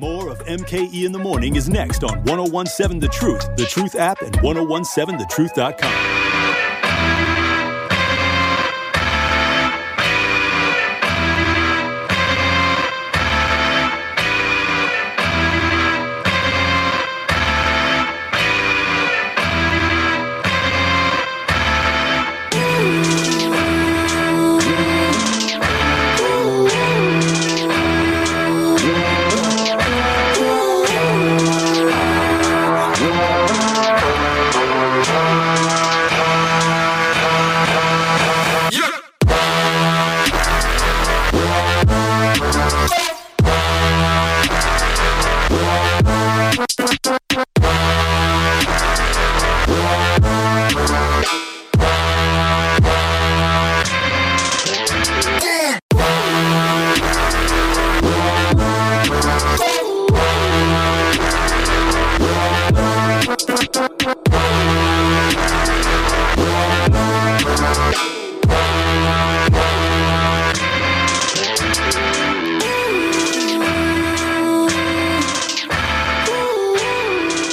More of MKE in the Morning is next on 101.7 The Truth, The Truth app, and 1017thetruth.com.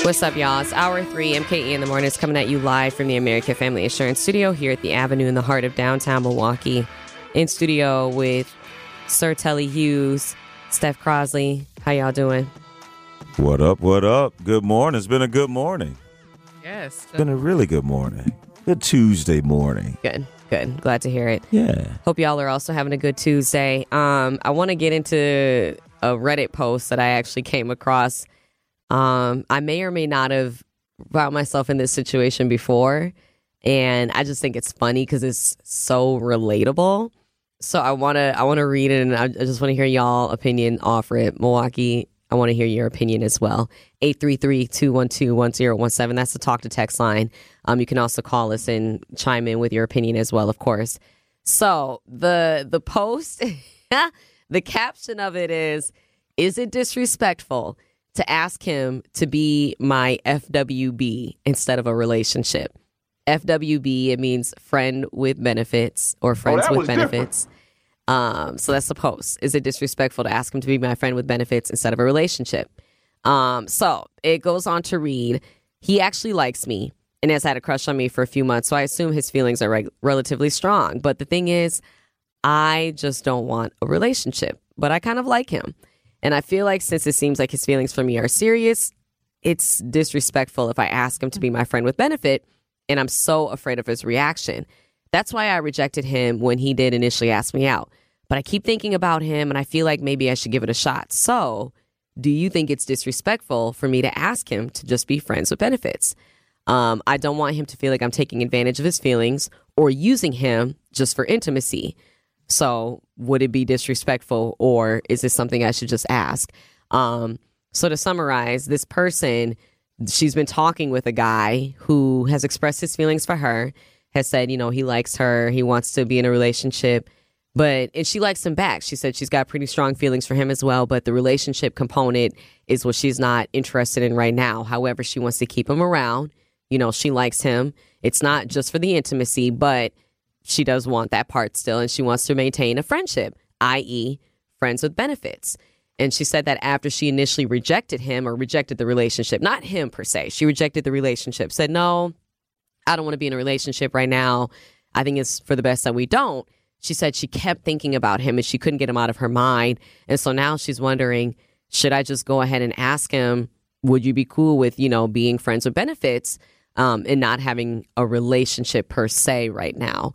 What's up, y'all? It's Hour 3 MKE in the Morning is coming at you live from the American Family Insurance Studio here at the Avenue in the heart of downtown Milwaukee. In studio with Sir Telly Hughes, Steph Crosley. How y'all doing? What up, what up? Good morning. It's been a good morning. Yes. It's been a really good morning. Good Tuesday morning. Good. Glad to hear it. Yeah. Hope y'all are also having a good Tuesday. I want to get into a Reddit post that I actually came across. I may or may not have found myself in this situation before, and I just think it's funny because it's so relatable. So I wanna read it, and I just want to hear y'all opinion offer it. Milwaukee, I want to hear your opinion as well. 833-212-1017. That's the talk to text line. You can also call us and chime in with your opinion as well, of course. So the post, the caption of it is it disrespectful to ask him to be my FWB instead of a relationship? FWB, it means friend with benefits or friends with benefits. So that's the post. Is it disrespectful to ask him to be my friend with benefits instead of a relationship? So it goes on to read, he actually likes me and has had a crush on me for a few months, so I assume his feelings are relatively strong. But the thing is, I just don't want a relationship, but I kind of like him. And I feel like since it seems like his feelings for me are serious, it's disrespectful if I ask him to be my friend with benefit, and I'm so afraid of his reaction. That's why I rejected him when he did initially ask me out. But I keep thinking about him, and I feel like maybe I should give it a shot. So do you think it's disrespectful for me to ask him to just be friends with benefits? I don't want him to feel like I'm taking advantage of his feelings or using him just for intimacy. So would it be disrespectful, or is this something I should just ask? So to summarize, this person, she's been talking with a guy who has expressed his feelings for her, has said, you know, he likes her, he wants to be in a relationship, and she likes him back. She said she's got pretty strong feelings for him as well, but the relationship component is what she's not interested in right now. However, she wants to keep him around. You know, she likes him. It's not just for the intimacy, but she does want that part still, and she wants to maintain a friendship, i.e. friends with benefits. And she said that after she initially rejected him, or rejected the relationship, not him per se, she rejected the relationship, said, no, I don't want to be in a relationship right now. I think it's for the best that we don't. She said she kept thinking about him and she couldn't get him out of her mind. And so now she's wondering, should I just go ahead and ask him, would you be cool with, you know, being friends with benefits and not having a relationship per se right now?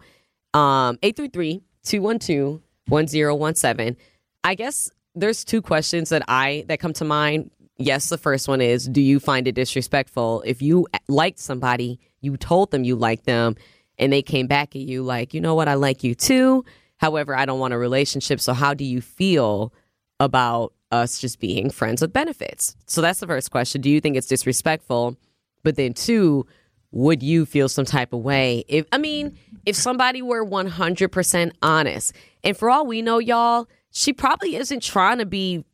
833-212-1017. I guess there's two questions that come to mind. Yes, the first one is, do you find it disrespectful if you liked somebody, you told them you liked them, and they came back at you like, you know what, I like you too. However, I don't want a relationship. So how do you feel about us just being friends with benefits? So that's the first question. Do you think it's disrespectful? But then two, would you feel some type of way? If somebody were 100% honest, and for all we know, y'all, she probably isn't trying to be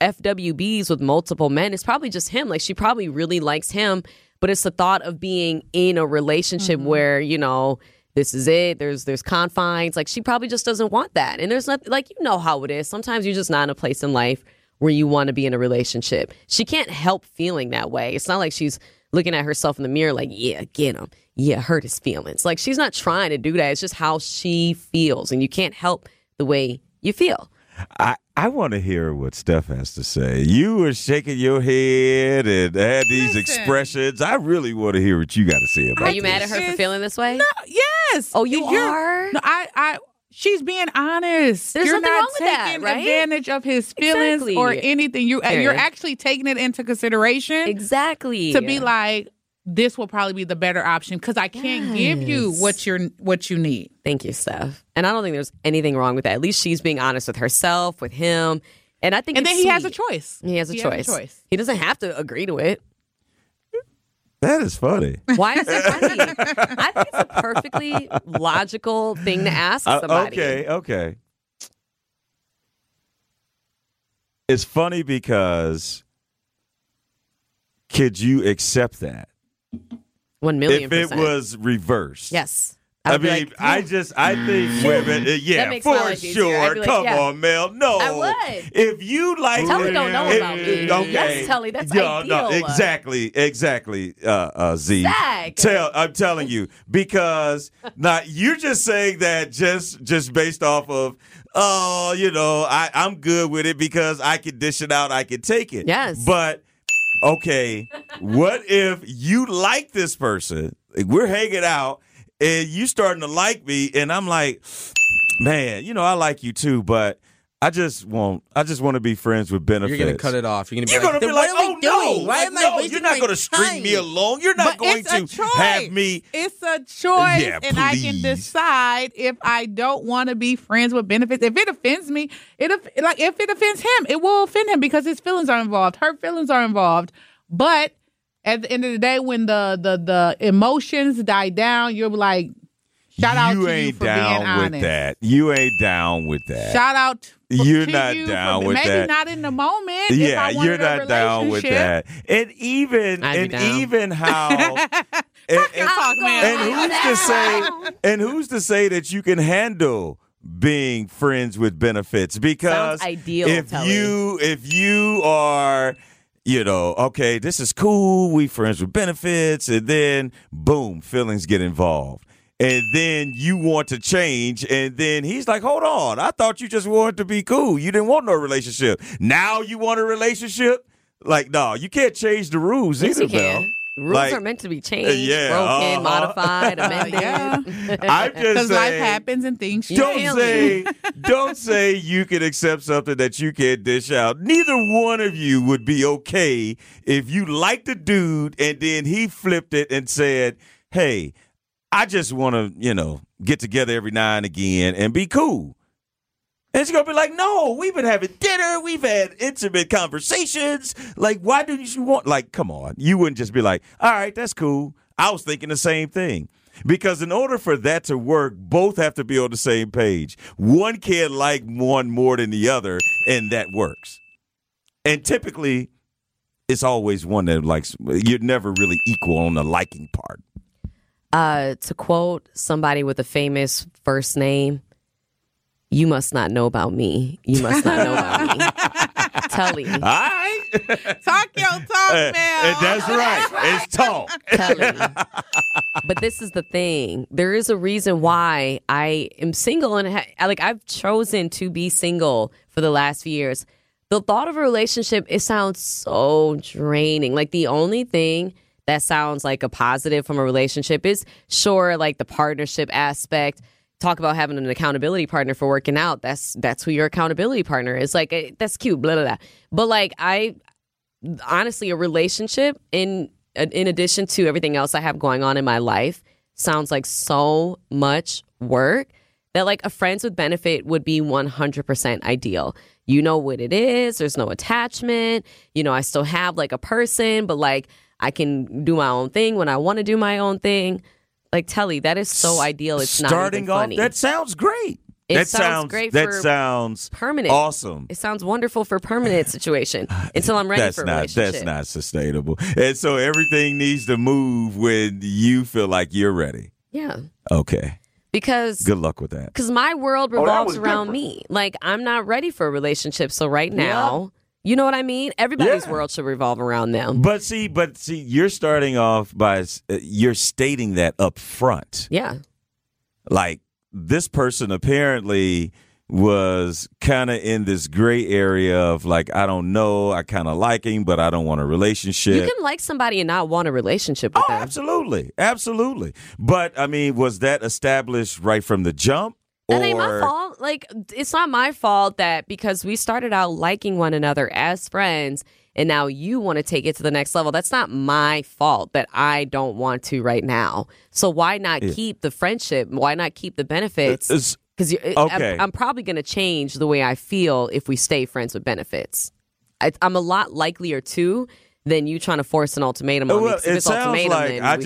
FWBs with multiple men. It's probably just him. Like, she probably really likes him, but it's the thought of being in a relationship where, you know, this is it. There's confines. Like, she probably just doesn't want that. And there's nothing, like, you know how it is. Sometimes you're just not in a place in life where you want to be in a relationship. She can't help feeling that way. It's not like she's looking at herself in the mirror like, yeah, get him. Yeah, hurt his feelings. Like, she's not trying to do that. It's just how she feels. And you can't help the way you feel. I want to hear what Steph has to say. You were shaking your head and had these expressions. I really want to hear what you got to say about this. Are you mad at her for feeling this way? No, yes. Oh, you are? No, she's being honest. There's nothing wrong with that, right? You're not taking advantage of his feelings or anything. You're actually taking it into consideration. Exactly. To be like, this will probably be the better option because I can't give you what you need. Thank you, Steph. And I don't think there's anything wrong with that. At least she's being honest with herself, with him. And I think he has a choice. He has a choice. He doesn't have to agree to it. That is funny. Why is it funny? I think it's a perfectly logical thing to ask somebody. Okay. It's funny because could you accept that? 1,000,000%. If it was reversed. Yes. I think women, for sure. Like, come on, Mel. No. I would. If you like Telly don't know about me. Okay. Yes, Telly. That's ideal. No, exactly, Z. Zach. I'm telling you. Because you're just saying that just based off of, I'm good with it because I can dish it out. I can take it. Yes. But, okay, what if you like this person? We're hanging out. And you starting to like me, and I'm like, man, I like you too, but I just want to be friends with benefits. You're gonna cut it off. You're gonna be like, oh no, you're not gonna string me along. You're not going to have me. It's a choice, yeah, and I can decide if I don't want to be friends with benefits. If it offends me, if it offends him, it will offend him because his feelings are involved. Her feelings are involved, but. At the end of the day, when the emotions die down, you're like, shout out to you for being honest. You ain't down with that. Shout out You're not down with that. Maybe not in the moment. Yeah, you're not down with that. And even how who's to say that you can handle being friends with benefits? Because if you are okay, this is cool. We friends with benefits. And then, boom, feelings get involved. And then you want to change. And then he's like, hold on. I thought you just wanted to be cool. You didn't want no relationship. Now you want a relationship? Like, no, you can't change the rules either, Belle. Rules are meant to be changed, broken, modified, amended. I'm just saying, because life happens and things change. Don't say you can accept something that you can't dish out. Neither one of you would be okay if you liked the dude and then he flipped it and said, "Hey, I just want to, get together every now and again and be cool." And it's going to be like, no, we've been having dinner. We've had intimate conversations. Like, why didn't you want? Like, come on. You wouldn't just be like, all right, that's cool. I was thinking the same thing. Because in order for that to work, both have to be on the same page. One can't like one more than the other, and that works. And typically, it's always one that likes. You're never really equal on the liking part. To quote somebody with a famous first name, you must not know about me. You must not know about me. Telly. All right. Talk your talk, Mel. That's right. It's talk. Telly. But this is the thing. There is a reason why I am single. And I've chosen to be single for the last few years. The thought of a relationship, it sounds so draining. Like, the only thing that sounds like a positive from a relationship is, the partnership aspect. Talk about having an accountability partner for working out. That's who your accountability partner is. Like, that's cute, blah, blah, blah. But, honestly, a relationship, in addition to everything else I have going on in my life, sounds like so much work that, a friends with benefit would be 100% ideal. You know what it is. There's no attachment. I still have, a person, but, I can do my own thing when I want to do my own thing. Telly, that is so ideal. It's not even funny. Starting off, that sounds great. That sounds permanent. Awesome. It sounds wonderful for permanent situation until I'm ready for a relationship. That's not sustainable. And so everything needs to move when you feel like you're ready. Yeah. Okay. Because good luck with that. Because my world revolves around me. I'm not ready for a relationship. So right now, You know what I mean? Everybody's world should revolve around them. But see, you're starting off by you're stating that up front. Yeah. Like, this person apparently was kind of in this gray area of like, I don't know, I kind of like him, but I don't want a relationship. You can like somebody and not want a relationship with them. Absolutely. Absolutely. But, I mean, was that established right from the jump? That ain't my fault. Like, it's not my fault that because we started out liking one another as friends, and now you want to take it to the next level. That's not my fault that I don't want to right now. So why not keep the friendship? Why not keep the benefits? Because I'm probably going to change the way I feel if we stay friends with benefits. I'm a lot likelier to than you trying to force an ultimatum on me. Well, it sounds like I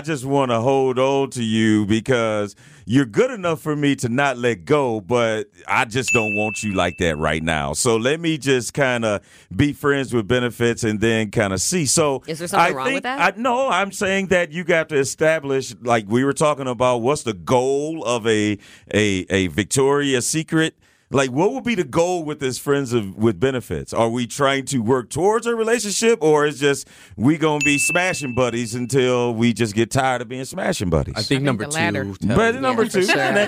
just want to hold on to you because you're good enough for me to not let go, but I just don't want you like that right now. So let me just kind of be friends with benefits and then kind of see. So is there something wrong with that? No, I'm saying that you got to establish, like we were talking about, what's the goal of a Victoria's Secret? Like, what would be the goal with this friends with benefits? Are we trying to work towards a relationship, or is just we gonna be smashing buddies until we just get tired of being smashing buddies? I think number two. But number two, but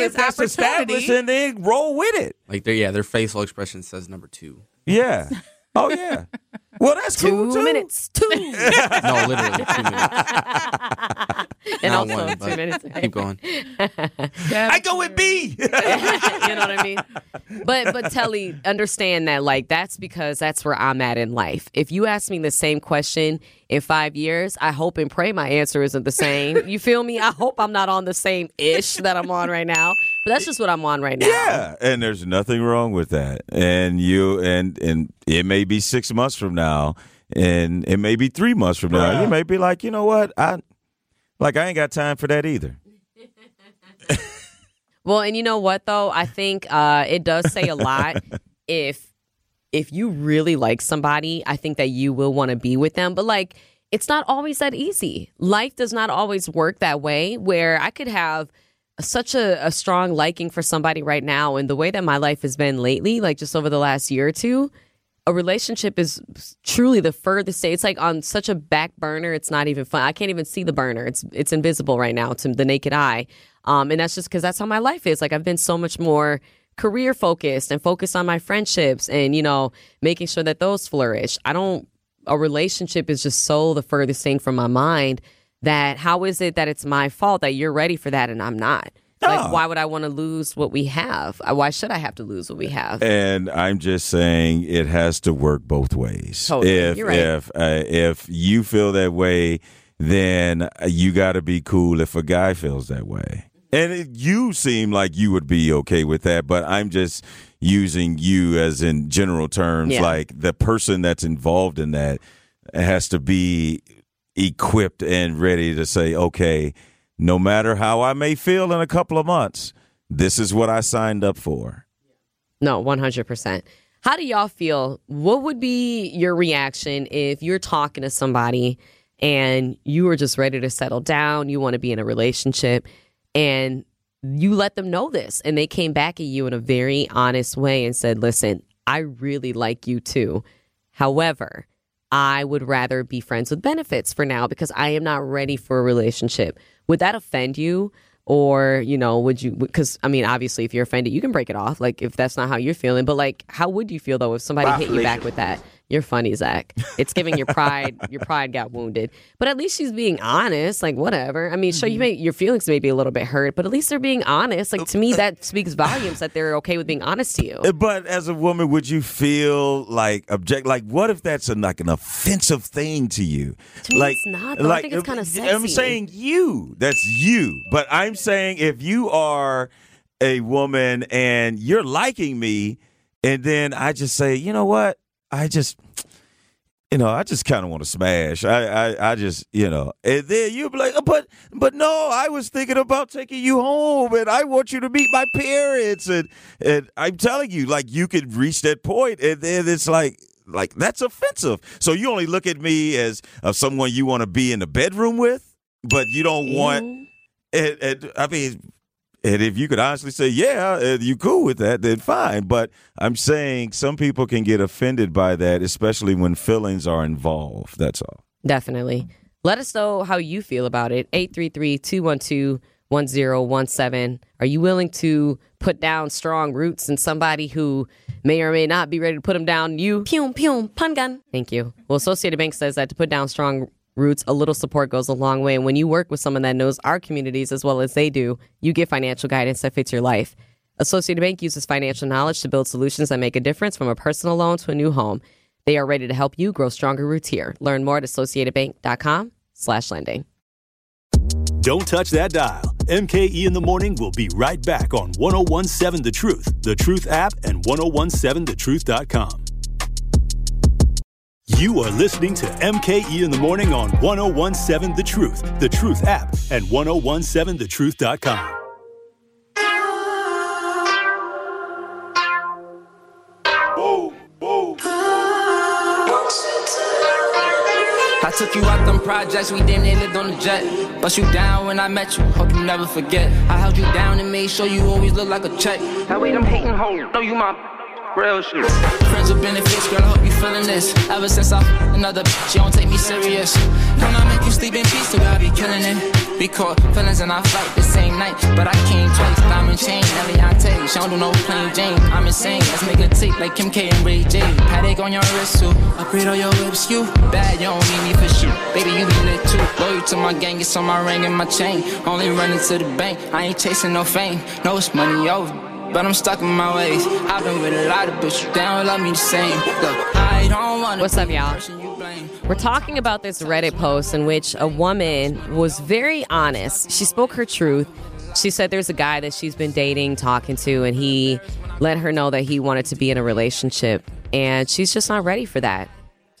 if that's established, and then roll with it. Like, their facial expression says number two. Yeah. Oh yeah. Well, that's cool. 2 minutes. Two. No, literally 2 minutes. And not also one, 2 minutes. Keep going. I go with B. You know what I mean? But Telly, understand that, like, that's because that's where I'm at in life. If you ask me the same question in 5 years, I hope and pray my answer isn't the same. You feel me? I hope I'm not on the same ish that I'm on right now. But that's just what I'm on right now. Yeah, and there's nothing wrong with that. And you and it may be 6 months from now, and it may be 3 months from now. You may be like, you know what? I ain't got time for that either. Well, and you know what, though? I think it does say a lot. If you really like somebody, I think that you will want to be with them. But, like, it's not always that easy. Life does not always work that way, where I could have such a strong liking for somebody right now. And the way that my life has been lately, like just over the last year or two, a relationship is truly the furthest stage. It's like on such a back burner. It's not even fun. I can't even see the burner. It's invisible right now to the naked eye. And that's just because that's how my life is. Like, I've been so much more career focused and focused on my friendships and, you know, making sure that those flourish. A relationship is just so the furthest thing from my mind that how is it that it's my fault that you're ready for that and I'm not? Like, why would I want to lose what we have? Why should I have to lose what we have? And I'm just saying it has to work both ways. Totally. You're right. If you feel that way, then you got to be cool if a guy feels that way. And you seem like you would be okay with that, but I'm just using you as in general terms. Yeah. Like, the person that's involved in that has to be equipped and ready to say, okay, no matter how I may feel in a couple of months, this is what I signed up for. No, 100%. How do y'all feel? What would be your reaction if you're talking to somebody and you are just ready to settle down, you want to be in a relationship, and you let them know this, and they came back at you in a very honest way and said, listen, I really like you too. However, I would rather be friends with benefits for now because I am not ready for a relationship. Would that offend you? Or, you know, would you, because, I mean, obviously, if you're offended, you can break it off. Like, if that's not how you're feeling. But, like, how would you feel, though, if somebody hit you back with that? You're funny, Zach. It's giving your pride. Your pride got wounded. But at least she's being honest. Like, whatever. I mean, sure, your feelings may be a little bit hurt, but at least they're being honest. Like, to me, that speaks volumes that they're okay with being honest to you. But as a woman, would you feel like like, what if that's like an offensive thing to you? To me, like, it's not. Like, I think it's kind of sexy. I'm saying you. That's you. But I'm saying if you are a woman and you're liking me, and then I just say, you know what? I just kind of want to smash. I just, you know, and then you'll be like, but no, I was thinking about taking you home, and I want you to meet my parents, and I'm telling you, like, you could reach that point, and then it's like that's offensive. So you only look at me as of someone you want to be in the bedroom with, but you don't want. I mean, And if you could honestly say, yeah, you cool with that, then fine. But I'm saying some people can get offended by that, especially when feelings are involved. That's all. Definitely. Let us know how you feel about it. 833-212-1017. Are you willing to put down strong roots in somebody who may or may not be ready to put them down? You. Pyum, pyum, pun gun. Thank you. Well, Associated Bank says that to put down strong roots, a little support goes a long way. And when you work with someone that knows our communities as well as they do, you get financial guidance that fits your life. Associated Bank uses financial knowledge to build solutions that make a difference, from a personal loan to a new home. They are ready to help you grow stronger roots here. Learn more at associatedbank.com/lending. Don't touch that dial. MKE in the Morning will be right back on 101.7 The Truth, The Truth app, and 1017thetruth.com. You are listening to MKE in the Morning on 101.7 The Truth, The Truth app, and 1017thetruth.com. Boom, boom. I took you out them projects, we damn near lived on the jet. Bust you down when I met you, hope you never forget. I held you down and made sure you always look like a check. That way them hating hoes, know you my... real shit. Friends with benefits, girl, I hope you feeling this. Ever since I f***ed another bitch, you don't take me serious. When I make you sleep in peace, you gotta be killing it. We caught feelings in our fight the same night, but I came twice, diamond chain, Eliante. She don't do no plain Jane, I'm insane. Let's make a tape like Kim K and Ray J. Paddock on your wrist too, upgrade all your whips, you bad, you don't need me for shoot. Baby, you be lit too, loyal to my gang, it's on my ring and my chain. Only running to the bank, I ain't chasing no fame. No, it's money over, but I'm stuck in my ways. I've been with a lot of bitches, down love me the same. Look, I don't wanna. What's up, y'all? We're talking about this Reddit post in which a woman was very honest. She spoke her truth. She said there's a guy that she's been dating, talking to, and he let her know that he wanted to be in a relationship. And she's just not ready for that.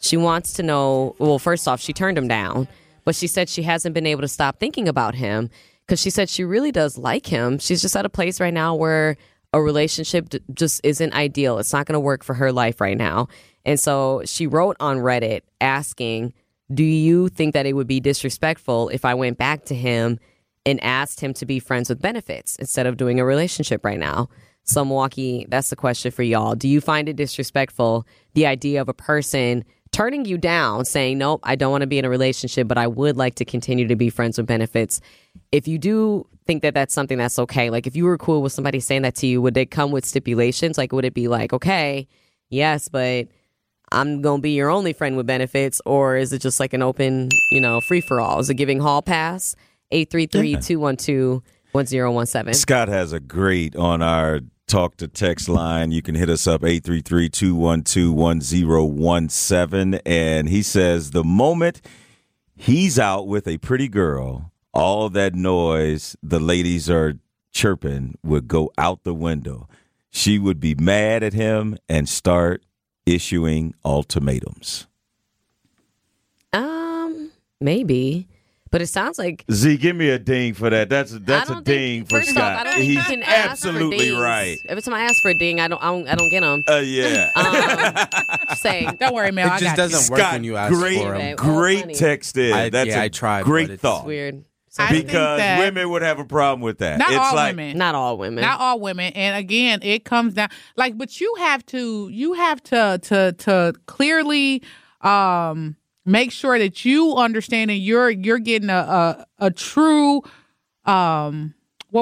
She wants to know, well, first off, she turned him down. But she said she hasn't been able to stop thinking about him because she said she really does like him. She's just at a place right now where a relationship just isn't ideal. It's not going to work for her life right now. And so she wrote on Reddit asking, do you think that it would be disrespectful if I went back to him and asked him to be friends with benefits instead of doing a relationship right now? So Milwaukee, that's the question for y'all. Do you find it disrespectful, the idea of a person turning you down, saying, nope, I don't want to be in a relationship, but I would like to continue to be friends with benefits? If you do think that that's something that's okay, like if you were cool with somebody saying that to you, would they come with stipulations? Like, would it be like, okay, yes, but I'm going to be your only friend with benefits? Or is it just like an open, free-for-all? Is it giving hall pass? 833-212-1017. Scott has a great on our talk to text line. You can hit us up, 833-212-1017. And he says, the moment he's out with a pretty girl, all that noise the ladies are chirping would go out the window. She would be mad at him and start issuing ultimatums. Maybe. But it sounds like... Z, give me a ding for that. That's a ding for Scott. He's absolutely right. Every time I ask for a ding, I don't get them. Saying, don't worry, Mel, I got you. It just doesn't work when you ask for them. Great text in. Yeah, I tried. Great thought. It's weird. Because women would have a problem with that. Not all women. And again, it comes down like, but you have to clearly make sure that you understand and you're getting a true what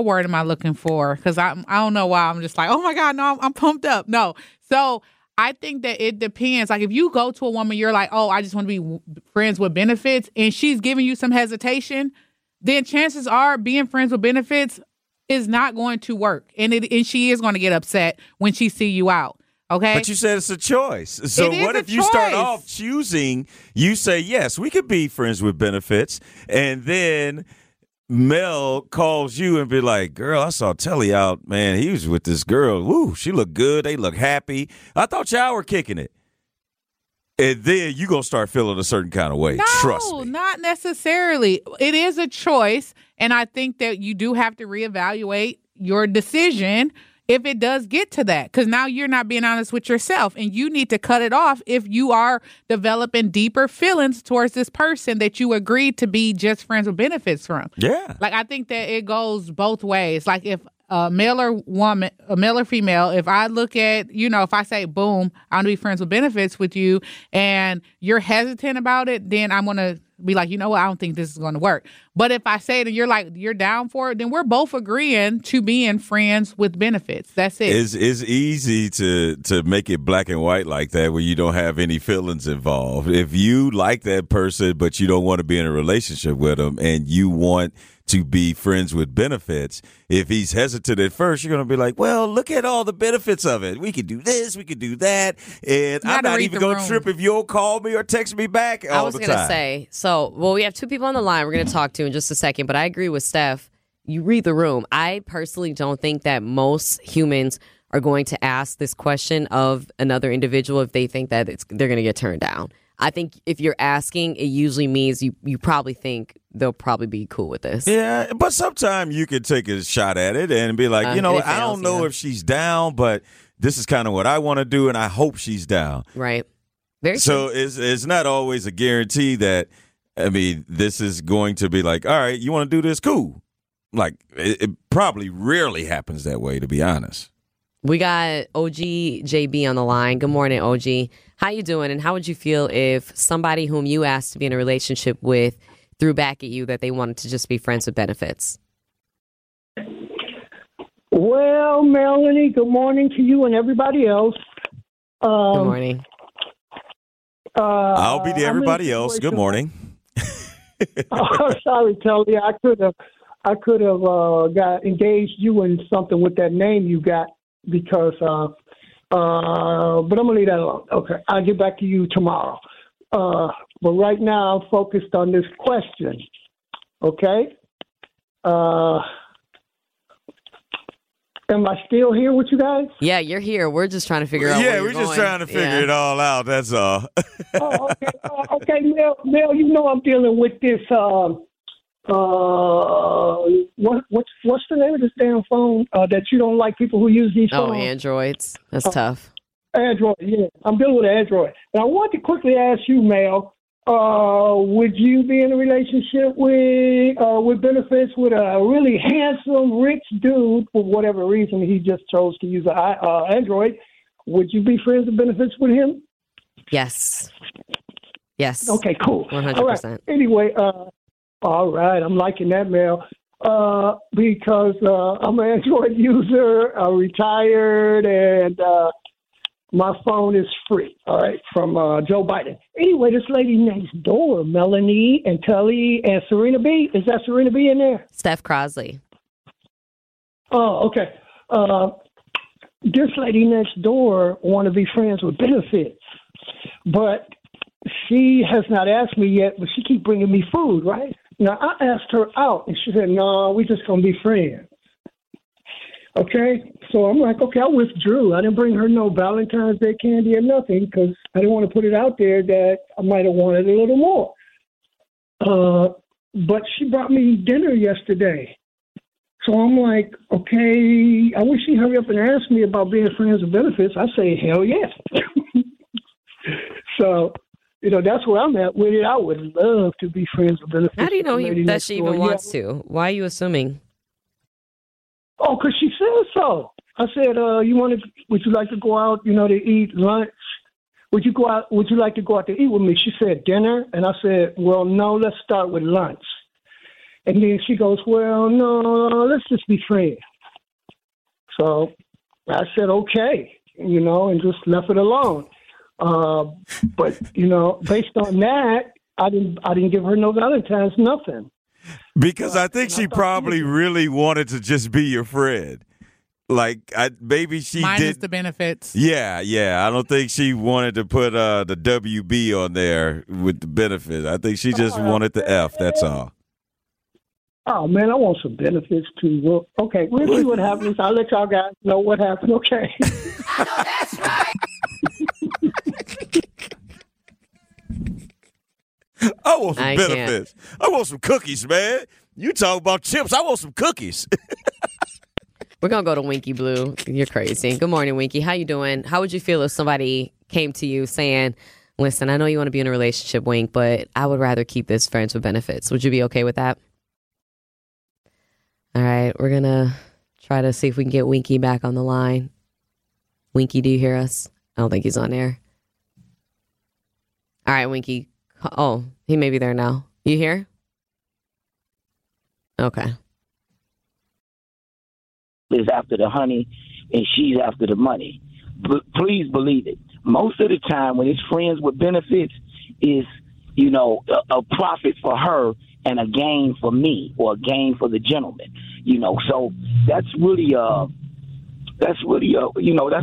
word am I looking for? Because I don't know why I'm just like, oh my God, no, I'm pumped up. No, so I think that it depends. Like, if you go to a woman, you're like, oh, I just want to be friends with benefits, and she's giving you some hesitation, then chances are being friends with benefits is not going to work. And she is going to get upset when she see you out. Okay? But you said it's a choice. So what if you start off choosing, you say, yes, we could be friends with benefits, and then Mel calls you and be like, girl, I saw Telly out, man. He was with this girl. Woo, she looked good. They look happy. I thought y'all were kicking it. And then you're going to start feeling a certain kind of way. No, trust me. Not necessarily. It is a choice. And I think that you do have to reevaluate your decision if it does get to that. Because now you're not being honest with yourself. And you need to cut it off if you are developing deeper feelings towards this person that you agreed to be just friends with benefits from. Yeah. Like, I think that it goes both ways. Like, if male or woman, male or female, if I look at, you know, if I say, boom, I want to be friends with benefits with you and you're hesitant about it, then I'm going to be like, you know what, I don't think this is going to work. But if I say it and you're like, you're down for it, then we're both agreeing to being friends with benefits. That's it. It's easy to make it black and white like that where you don't have any feelings involved. If you like that person, but you don't want to be in a relationship with them and you want to be friends with benefits, if he's hesitant at first, you're going to be like, well, look at all the benefits of it. We could do this. We could do that. And I'm not even going to trip if you'll call me or text me back all the time. I was going to say, well, we have two people on the line we're going to talk to in just a second, but I agree with Steph. You read the room. I personally don't think that most humans are going to ask this question of another individual if they think that they're going to get turned down. I think if you're asking, it usually means you probably think they'll probably be cool with this. Yeah, but sometimes you could take a shot at it and be like, you know, I don't know if she's down, but this is kind of what I want to do, and I hope she's down. Right. Very so true. It's not always a guarantee that, I mean, this is going to be like, all right, you want to do this? Cool. Like, it probably rarely happens that way, to be honest. We got OG JB on the line. Good morning, OG. How you doing? And how would you feel if somebody whom you asked to be in a relationship with threw back at you that they wanted to just be friends with benefits? Well, Melanie, good morning to you and everybody else. Good morning. I'll be to everybody else. Good morning. Oh, sorry, Telly. I could have got engaged you in something with that name you got because. But I'm going to leave that alone. Okay. I'll get back to you tomorrow. But right now I'm focused on this question. Okay. Am I still here with you guys? Yeah, you're here. We're just trying to figure out where you're going. Yeah, we're just trying to figure it all out. That's all. Oh, okay. Okay, Mel, you know I'm dealing with this. What's the name of this damn phone that you don't like people who use these phones? Oh, Androids. That's tough. Android, yeah. I'm dealing with Android. And I want to quickly ask you, Mel, would you be in a relationship with benefits with a really handsome, rich dude, for whatever reason he just chose to use an Android? Would you be friends with benefits with him? Yes. Yes. Okay, cool. 100%. All right. Anyway, all right, I'm liking that, Mel, because I'm an Android user, I'm retired, and my phone is free, all right, from Joe Biden. Anyway, this lady next door, Melanie and Telly and Serena B. Is that Serena B in there? Steph Crosley. Oh, okay. This lady next door want to be friends with benefits, but she has not asked me yet, but she keep bringing me food, right? Now, I asked her out, and she said, no, we just going to be friends. Okay? So I'm like, okay, I withdrew. I didn't bring her no Valentine's Day candy or nothing because I didn't want to put it out there that I might have wanted a little more. But she brought me dinner yesterday. So I'm like, okay, I wish she'd hurry up and ask me about being friends with benefits. I say, hell yes. So, you know, that's where I'm at with it. I would love to be friends with benefits. How do you know that she even wants to? Why are you assuming? Oh, because she said so. I said, would you like to go out, you know, to eat lunch? Would you like to go out to eat with me? She said dinner. And I said, well, no, let's start with lunch. And then she goes, well, no, let's just be friends. So I said, okay, you know, and just left it alone. But you know, based on that, I didn't give her no Valentine's, nothing. Because I think she probably really wanted to just be your friend. Like, maybe she did. Minus the benefits. Yeah. I don't think she wanted to put the WB on there with the benefits. I think she just wanted the F. That's all. Oh, man, I want some benefits, too. Well, okay, we'll see what happens. I'll let y'all guys know what happens. Okay. I know that's right. I want some benefits. I want some cookies, man. You talk about chips. I want some cookies. We're going to go to Winky Blue. You're crazy. Good morning, Winky. How you doing? How would you feel if somebody came to you saying, listen, I know you want to be in a relationship, Wink, but I would rather keep this friends with benefits. Would you be okay with that? All right. We're going to try to see if we can get Winky back on the line. Winky, do you hear us? I don't think he's on air. All right, Winky. Oh, he may be there now. You hear? Okay. Is after the honey and she's after the money. But please believe it. Most of the time when it's friends with benefits is, you know, a profit for her and a gain for me or a gain for the gentleman, you know. So that's really, you know, that's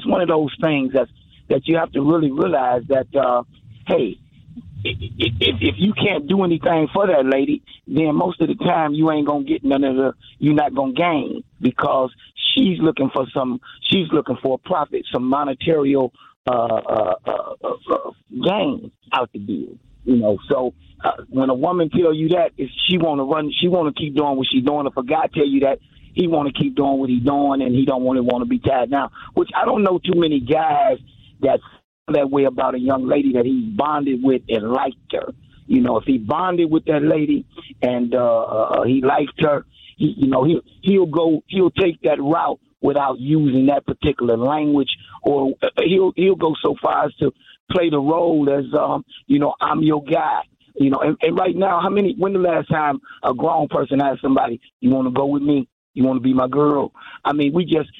one of those things that you have to really realize that, hey, if you can't do anything for that lady, then most of the time you ain't going to get none of the, you're not going to gain because she's looking for a profit, some monetary gain out the deal, you know. So when a woman tell you that, if she want to run, she want to keep doing what she's doing. If a guy tell you that, he want to keep doing what he's doing and he don't want to be tied down, which I don't know too many guys that's that way about a young lady that he bonded with and liked her. You know, if he bonded with that lady and he liked her, he'll take that route without using that particular language, or he'll go so far as to play the role as I'm your guy. You know, and right now, when the last time a grown person asked somebody, you want to go with me? You want to be my girl? I mean, we just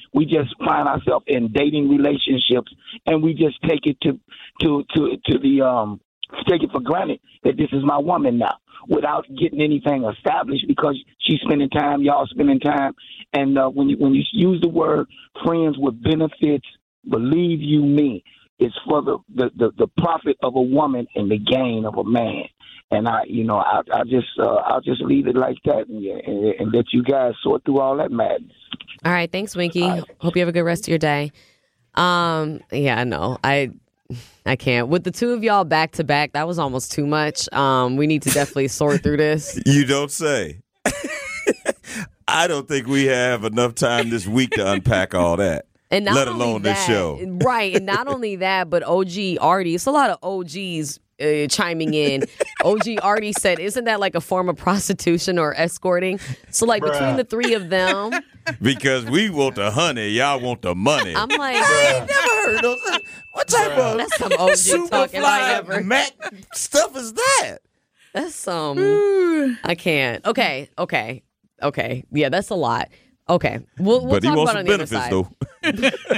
find ourselves in dating relationships, and we just take it to the take it for granted that this is my woman now, without getting anything established because she's spending time, y'all spending time, and when you use the word friends with benefits, believe you me, it's for the profit of a woman and the gain of a man. And I'll just leave it like that and let you guys sort through all that madness. All right, thanks, Winky. Right. Hope you have a good rest of your day. Yeah, I know. I can't with the two of y'all back to back. That was almost too much. We need to definitely sort through this. You don't say. I don't think we have enough time this week to unpack all that. And let alone this show, right? And not only that, but OG Artie. It's a lot of OGs. Chiming in. OG Artie said, isn't that like a form of prostitution or escorting? So like between the three of them. Because we want the honey, y'all want the money. I'm like, I ain't never heard those. What type of that's some OG Superfly Mac stuff is that? That's some I can't. Okay. Yeah, that's a lot. Okay, we'll talk about it on the other side. But he wants some benefits, though.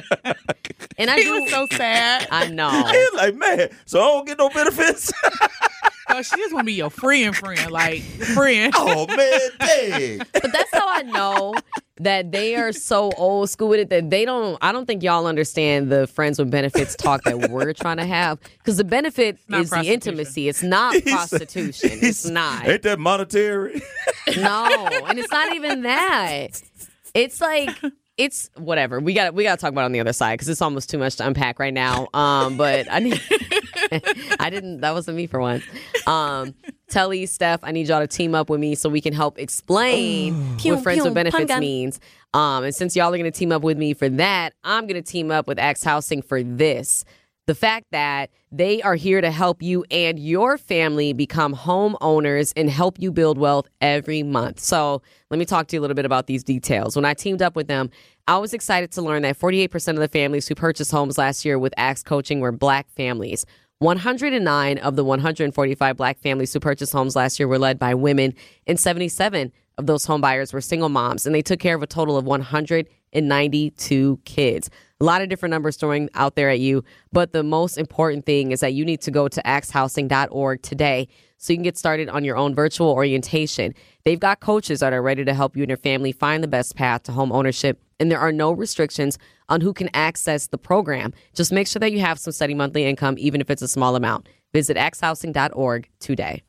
And he was so sad. I know. He's like, man, so I don't get no benefits? No, she just want to be your friend, like, friend. Oh, man, dang. But that's how I know that they are so old school with it that they don't, I don't think y'all understand the friends with benefits talk that we're trying to have. Because the benefit is the intimacy. It's not prostitution. It's not. Ain't that monetary? No, and it's not even that. It's like, it's whatever. We got to talk about it on the other side because it's almost too much to unpack right now. But I need, I didn't, that wasn't me for once. Telly, Steph, I need y'all to team up with me so we can help explain what Friends with Benefits means. And since y'all are going to team up with me for that, I'm going to team up with Axe Housing for this. The fact that they are here to help you and your family become homeowners and help you build wealth every month. So let me talk to you a little bit about these details. When I teamed up with them, I was excited to learn that 48% of the families who purchased homes last year with Axe Coaching were Black families. 109 of the 145 Black families who purchased homes last year were led by women, and 77 of those homebuyers were single moms, and they took care of a total of 192 kids. A lot of different numbers throwing out there at you, but the most important thing is that you need to go to axehousing.org today so you can get started on your own virtual orientation. They've got coaches that are ready to help you and your family find the best path to home ownership, and there are no restrictions on who can access the program. Just make sure that you have some steady monthly income, even if it's a small amount. Visit axehousing.org today.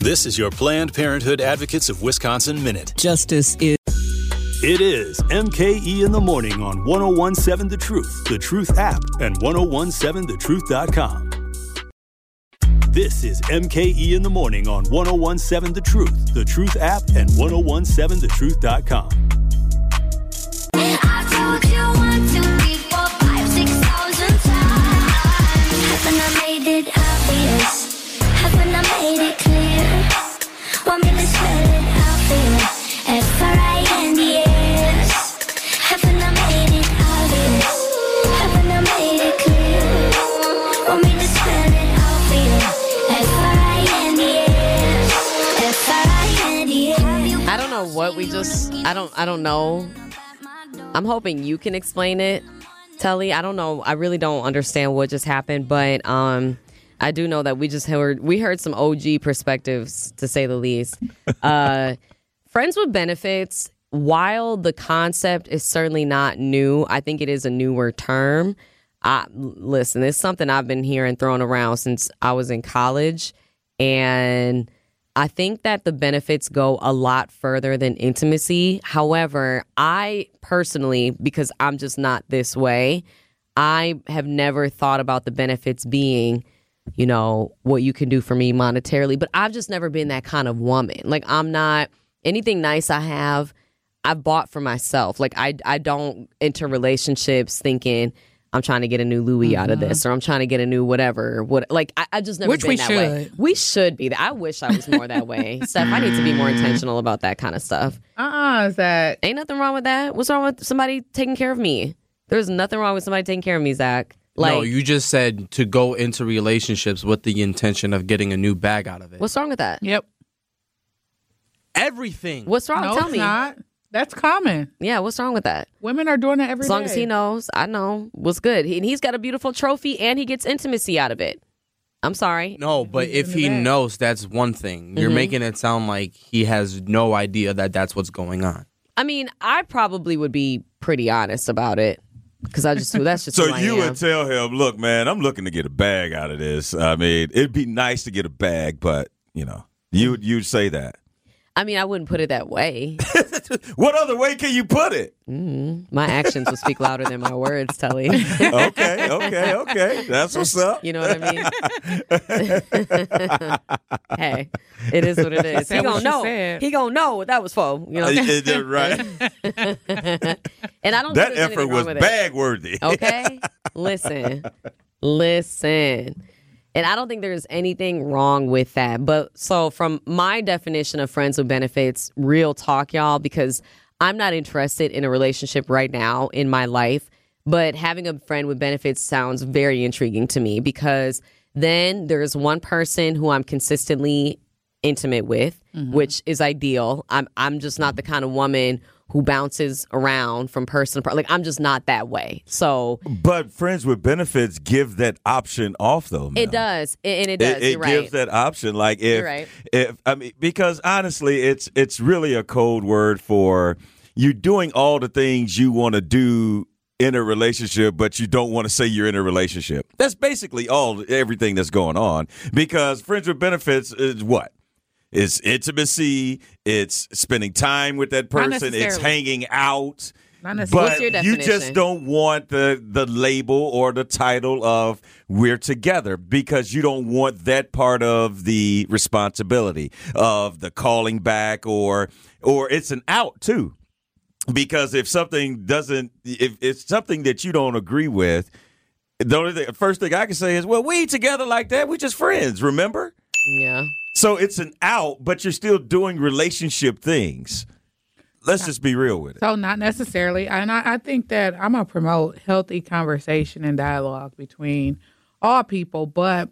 This is your Planned Parenthood Advocates of Wisconsin Minute. Justice is... It is MKE in the Morning on 101.7 The Truth, The Truth app, and 101.7thetruth.com. This is MKE in the Morning on 101.7 The Truth app, and 101.7thetruth.com. I told you 1, 2, 3, 4, 5, 6,000 times. Haven't I made it obvious? Haven't I made it clear? Want me to spell it obvious? F-R-I-N-D-A. I don't know what we just, I don't know. I'm hoping you can explain it, Telly. I don't know. I really don't understand what just happened, but I do know that we heard some OG perspectives, to say the least. Friends with benefits, while the concept is certainly not new, I think it is a newer term. Listen, it's something I've been hearing thrown around since I was in college, and I think that the benefits go a lot further than intimacy. However, I personally, because I'm just not this way, I have never thought about the benefits being, you know, what you can do for me monetarily. But I've just never been that kind of woman. Like, I'm not, anything nice I have, I've bought for myself. Like, I don't enter relationships thinking I'm trying to get a new Louis out of this, or I'm trying to get a new whatever. I just never been that way. We should be. I wish I was more that way. Steph, I need to be more intentional about that kind of stuff. Zach. Ain't nothing wrong with that. What's wrong with somebody taking care of me? There's nothing wrong with somebody taking care of me, Zach. Like, no, you just said to go into relationships with the intention of getting a new bag out of it. What's wrong with that? Yep. Everything. What's wrong? No, tell me. Not. That's common. Yeah, what's wrong with that? Women are doing that every day. As long as he knows, I know what's good. And he's got a beautiful trophy, and he gets intimacy out of it. I'm sorry. No, but if he knows, that's one thing. You're making it sound like he has no idea that that's what's going on. I mean, I probably would be pretty honest about it. Because that's just so you would tell him, look, man, I'm looking to get a bag out of this. I mean, it'd be nice to get a bag, but, you know, you'd say that. I mean, I wouldn't put it that way. What other way can you put it? My actions will speak louder than my words, Telly. Okay. That's what's up. You know what I mean? Hey, it is what it is. He gonna know. He gonna know what that was for. You know, right? And I don't. That think effort was bag worthy. Okay, listen. And I don't think there's anything wrong with that. But so from my definition of friends with benefits, real talk, y'all, because I'm not interested in a relationship right now in my life. But having a friend with benefits sounds very intriguing to me, because then there's one person who I'm consistently intimate with, which is ideal. I'm just not the kind of woman who bounces around from person to person. Like, I'm just not that way. So, but friends with benefits give that option off, though, Mel. It does. It You're right. It gives that option. Like, if, you're right. If I mean, because honestly, it's really a code word for you doing all the things you want to do in a relationship, but you don't want to say you're in a relationship. That's basically everything that's going on, because friends with benefits is what? It's intimacy. It's spending time with that person. It's hanging out. But what's your definition? You just don't want the label or the title of we're together, because you don't want that part of the responsibility of the calling back, or it's an out too. Because if it's something that you don't agree with, the first thing I can say is, well, we ain't together like that. We just friends, remember? Yeah. So it's an out, but you're still doing relationship things. Let's just be real with it. So not necessarily. And I think that I'm going to promote healthy conversation and dialogue between all people, but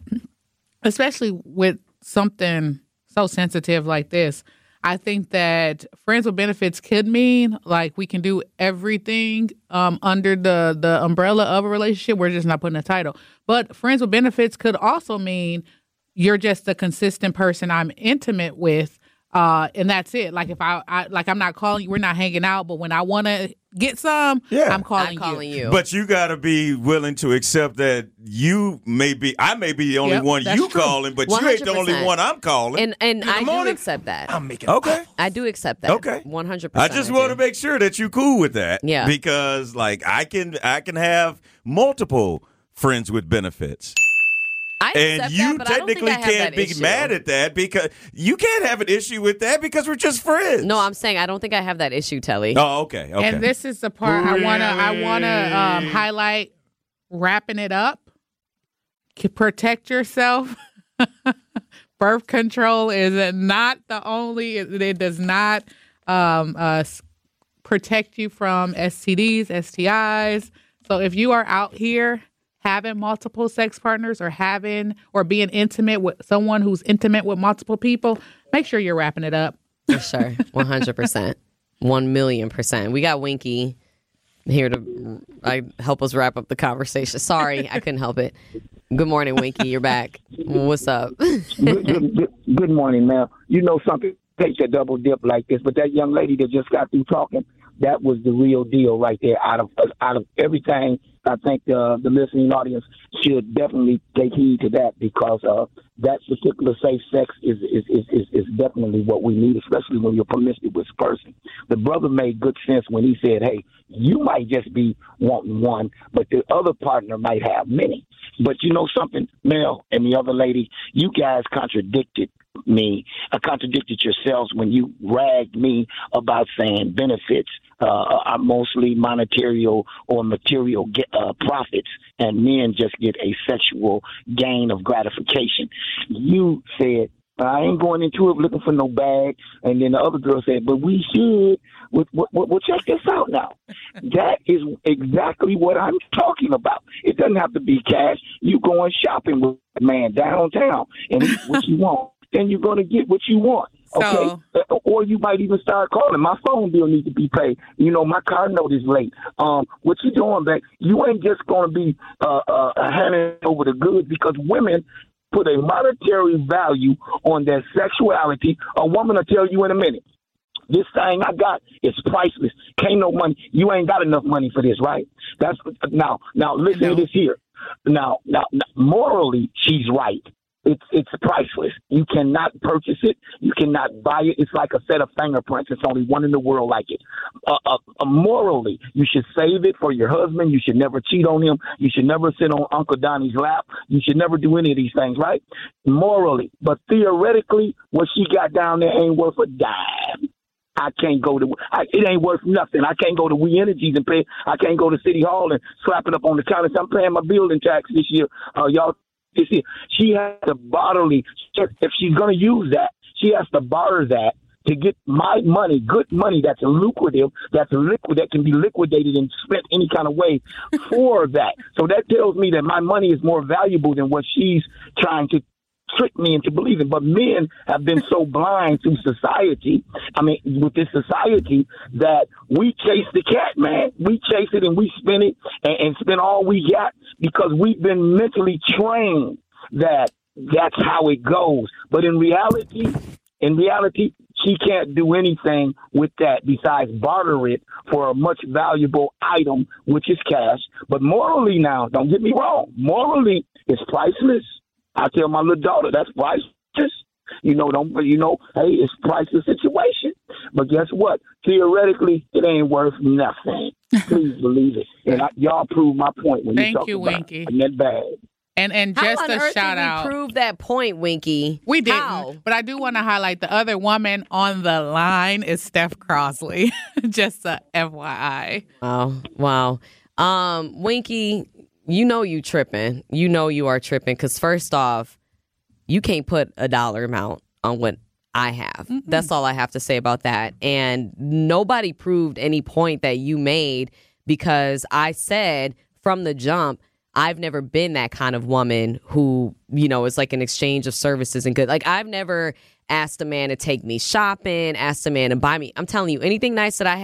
especially with something so sensitive like this. I think that friends with benefits could mean, like, we can do everything under the umbrella of a relationship. We're just not putting a title. But friends with benefits could also mean you're just a consistent person I'm intimate with, and that's it. Like, if I'm not calling you, we're not hanging out, but when I want to get some, I'm calling you. But you got to be willing to accept that I may be the only one you calling, but 100%. You ain't the only one I'm calling. And I do accept that. I do accept that. Okay. 100%. I just want to make sure that you cool with that. Yeah. Because, like, I can have multiple friends with benefits. And you technically can't be mad at that, because you can't have an issue with that, because we're just friends. No, I'm saying I don't think I have that issue, Telly. Oh, okay. And this is the part I wanna highlight. Wrapping it up. Protect yourself. Birth control is not the only. It does not protect you from STDs, STIs. So if you are out here having multiple sex partners or having or being intimate with someone who's intimate with multiple people, make sure you're wrapping it up. For sure. 100%. 1,000,000%. We got Winky here to help us wrap up the conversation. Sorry, I couldn't help it. Good morning, Winky. You're back. What's up? Good morning, ma'am. You know something? Take a double dip like this, but that young lady that just got through talking, that was the real deal right there. Out of everything, I think the listening audience should definitely take heed to that, because that particular safe sex is definitely what we need, especially when you're promiscuous person. The brother made good sense when he said, hey, you might just be wanting one, but the other partner might have many. But you know something, Mel and the other lady, you guys contradicted me. I contradicted yourselves when you ragged me about saying benefits are mostly monetary or material profits, and men just get a sexual gain of gratification. You said, I ain't going into it looking for no bag. And then the other girl said, but we should. Well, check this out now. That is exactly what I'm talking about. It doesn't have to be cash. You going shopping with a man downtown and it's what you want. Then you're going to get what you want. Okay, so, or you might even start calling. My phone bill needs to be paid. You know, my car note is late. What you doing, babe? You ain't just going to be handing over the goods, because women put a monetary value on their sexuality. A woman will tell you in a minute, this thing I got is priceless. Can't no money. You ain't got enough money for this, right? That's now listen to this here. Now, morally, she's right. It's priceless. You cannot purchase it. You cannot buy it. It's like a set of fingerprints. It's only one in the world like it. Morally, you should save it for your husband. You should never cheat on him. You should never sit on Uncle Donnie's lap. You should never do any of these things, right? Morally. But theoretically, what she got down there ain't worth a dime. I can't go to it ain't worth nothing. I can't go to We Energies and pay. I can't go to City Hall and slap it up on the counter. I'm paying my building tax this year. Y'all. She has to bodily, if she's going to use that, she has to barter that to get my money, good money that's lucrative, that's liquid, that can be liquidated and spent any kind of way for that. So that tells me that my money is more valuable than what she's trying to trick me into believing. But men have been so blind to society, with this society, that we chase the cat, man. We chase it and we spend it and spend all we got, because we've been mentally trained that that's how it goes. But in reality, she can't do anything with that besides barter it for a much valuable item, which is cash. But morally now, don't get me wrong, morally it's priceless. I tell my little daughter, that's priceless. Hey, it's a priceless situation. But guess what? Theoretically, it ain't worth nothing. Please believe it. And y'all prove my point when you talk about Winky. It. Thank you, Winky. And just a shout out. How on earth did we prove that point, Winky? We didn't. How? But I do want to highlight the other woman on the line is Steph Crosley. Just a FYI. Oh, wow. Winky, you know you tripping. You know you are tripping, because first off, you can't put a dollar amount on what I have. Mm-hmm. That's all I have to say about that. And nobody proved any point that you made, because I said from the jump, I've never been that kind of woman who, is like an exchange of services and goods. Like, I've never asked a man to take me shopping, asked a man to buy me. I'm telling you, anything nice that I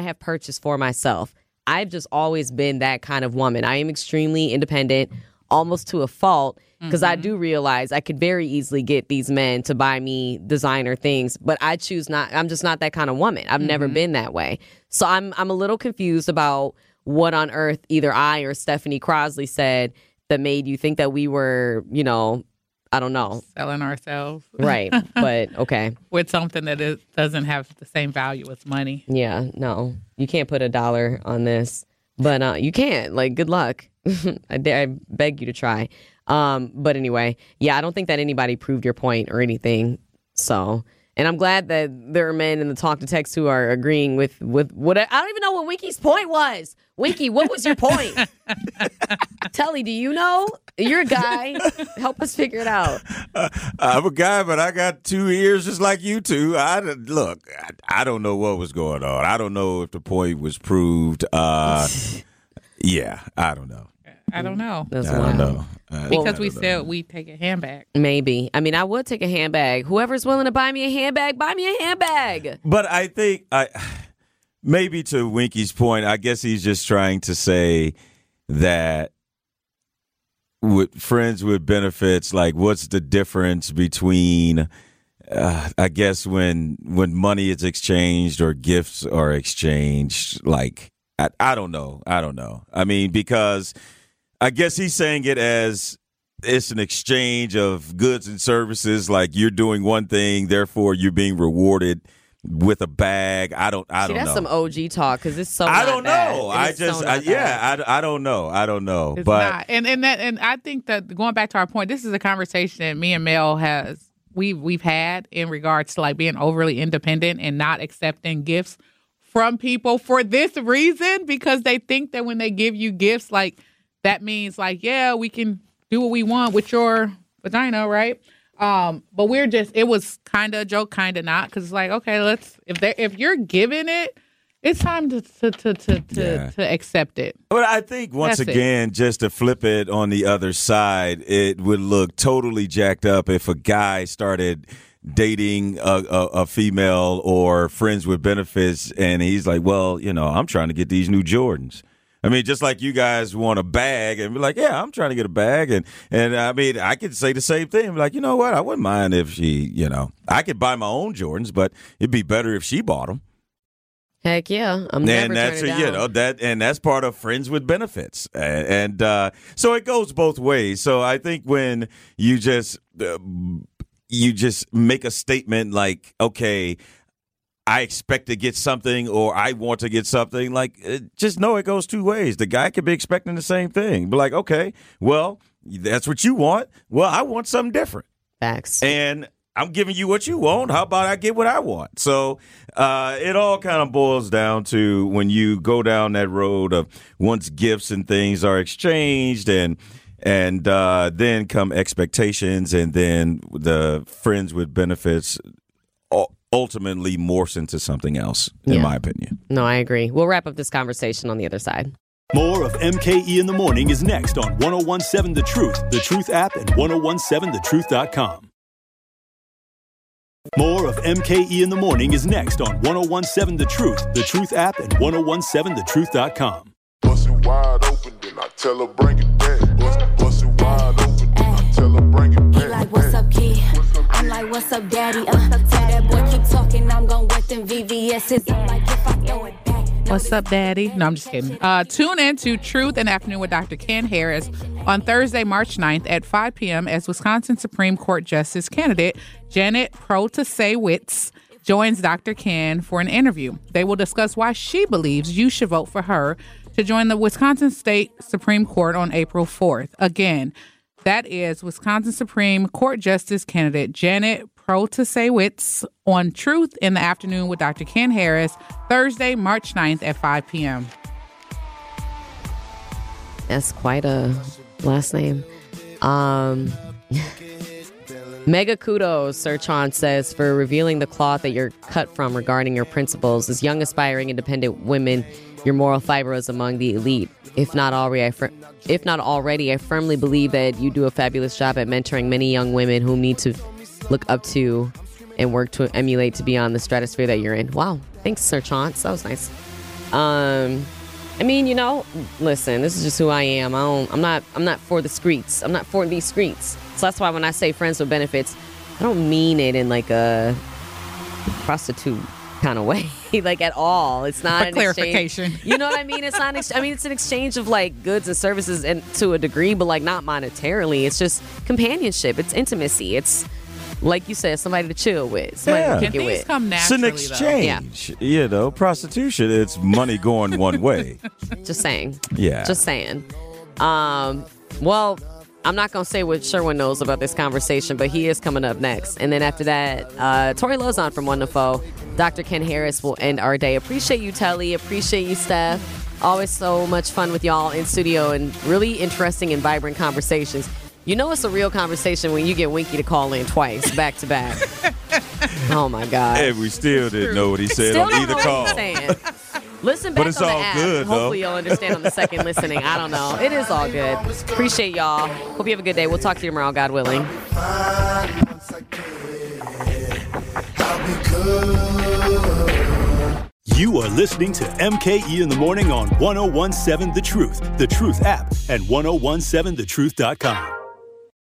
have purchased for myself. I've just always been that kind of woman. I am extremely independent, almost to a fault, because I do realize I could very easily get these men to buy me designer things, but I choose not. I'm just not that kind of woman. I've never been that way. So I'm a little confused about what on earth either I or Stephanie Crosley said that made you think that we were, I don't know. Selling ourselves. Right. But okay. With something that doesn't have the same value as money. Yeah. No, you can't put a dollar on this, but you can't. Like, good luck. I beg you to try. But anyway, yeah, I don't think that anybody proved your point or anything. So, and I'm glad that there are men in the talk to text who are agreeing with what I don't even know what Winky's point was. Winky, what was your point? Telly, do you know? You're a guy. Help us figure it out. I'm a guy, but I got 2 ears just like you two. I don't know what was going on. I don't know if the point was proved. Yeah, I don't know. I don't know. That's wild. I don't know. Because we said we'd take a handbag. Maybe. I mean, I would take a handbag. Whoever's willing to buy me a handbag, buy me a handbag. But I think maybe to Winky's point, I guess he's just trying to say that with friends with benefits, like what's the difference between, I guess, when money is exchanged or gifts are exchanged, like, I don't know. I don't know. I mean, because I guess he's saying it as it's an exchange of goods and services. Like you're doing one thing, therefore you're being rewarded with a bag. I don't know. That's some OG talk because it's so. I don't know. I don't know. I don't know. It's but not. And I think that going back to our point, this is a conversation that me and Mel has we've had in regards to like being overly independent and not accepting gifts from people for this reason, because they think that when they give you gifts, like that means like, yeah, we can do what we want with your vagina, right? But it was kind of a joke, kind of not, because it's like, okay, if you're giving it, it's time to accept it. But I think once again, just to flip it on the other side, it would look totally jacked up if a guy started dating a female or friends with benefits, and he's like, well, you know, I'm trying to get these new Jordans. I mean, just like you guys want a bag and be like, yeah, I'm trying to get a bag. And I mean, I could say the same thing. Like, you know what? I wouldn't mind if she, you know, I could buy my own Jordans, but it'd be better if she bought them. Heck yeah. I'm never turning down. You know, that's part of friends with benefits. And so it goes both ways. So I think when you just make a statement like, okay, I expect to get something or I want to get something, like just know it goes two ways. The guy could be expecting the same thing. But like, okay, well, that's what you want. Well, I want something different. Facts. And I'm giving you what you want. How about I get what I want? So it all kind of boils down to when you go down that road of once gifts and things are exchanged and then come expectations, and then the friends with benefits ultimately morphs into something else, in my opinion. No, I agree. We'll wrap up this conversation on the other side. More of MKE in the Morning is next on 101.7 The Truth, The Truth app, and 1017thetruth.com. More of MKE in the Morning is next on 101.7 The Truth app, and 1017thetruth.com. Bust it wide open, then I tell her bring it back. Bust it wide open, then I tell her bring it back. You like, what's up, kid? I'm like, what's up, daddy? Tell that boy keep talking, I'm gonna wet them VVS's. I'm like, if I throw it back. What's up, daddy? No, I'm just kidding. Tune in to Truth and Afternoon with Dr. Ken Harris on Thursday, March 9th at 5 p.m. as Wisconsin Supreme Court Justice candidate Janet Protasewicz joins Dr. Ken for an interview. They will discuss why she believes you should vote for her to join the Wisconsin State Supreme Court on April 4th. Again, that is Wisconsin Supreme Court Justice candidate Janet Protasewicz on Truth in the Afternoon with Dr. Ken Harris, Thursday, March 9th at 5 p.m. That's quite a last name. Mega kudos, Sir Chan says, for revealing the cloth that you're cut from regarding your principles. As young, aspiring, independent women, your moral fiber is among the elite. If not already, I firmly believe that you do a fabulous job at mentoring many young women who need to look up to and work to emulate to be on the stratosphere that you're in. Wow. Thanks, Sir Chance. That was nice. I mean, you know, listen, this is just who I am. I'm not for the streets. I'm not for these streets. So that's why when I say friends with benefits, I don't mean it in like a prostitute kind of way, like at all. It's not an clarification. Exchange. You know what I mean? It's not. I mean, it's an exchange of like goods and services, and to a degree, but like not monetarily. It's just companionship. It's intimacy. It's like you said, somebody to chill with, somebody to kick it with. Come naturally, it's an exchange. Yeah. You know, prostitution. It's money going one way. Just saying. Yeah. Just saying. Well, I'm not going to say what Sherwin knows about this conversation, but he is coming up next. And then after that, Tori Lozon from 1 to 4, Dr. Ken Harris will end our day. Appreciate you, Telly. Appreciate you, Steph. Always so much fun with y'all in studio and really interesting and vibrant conversations. You know it's a real conversation when you get Winky to call in twice, back to back. Oh, my God. And we still didn't know what he said on either call. Listen back on the app. Good, hopefully you'll understand on the second listening. I don't know. It is all good. Appreciate y'all. Hope you have a good day. We'll talk to you tomorrow, God willing. You are listening to MKE in the Morning on 101.7 The Truth, The Truth app, and 101.7thetruth.com.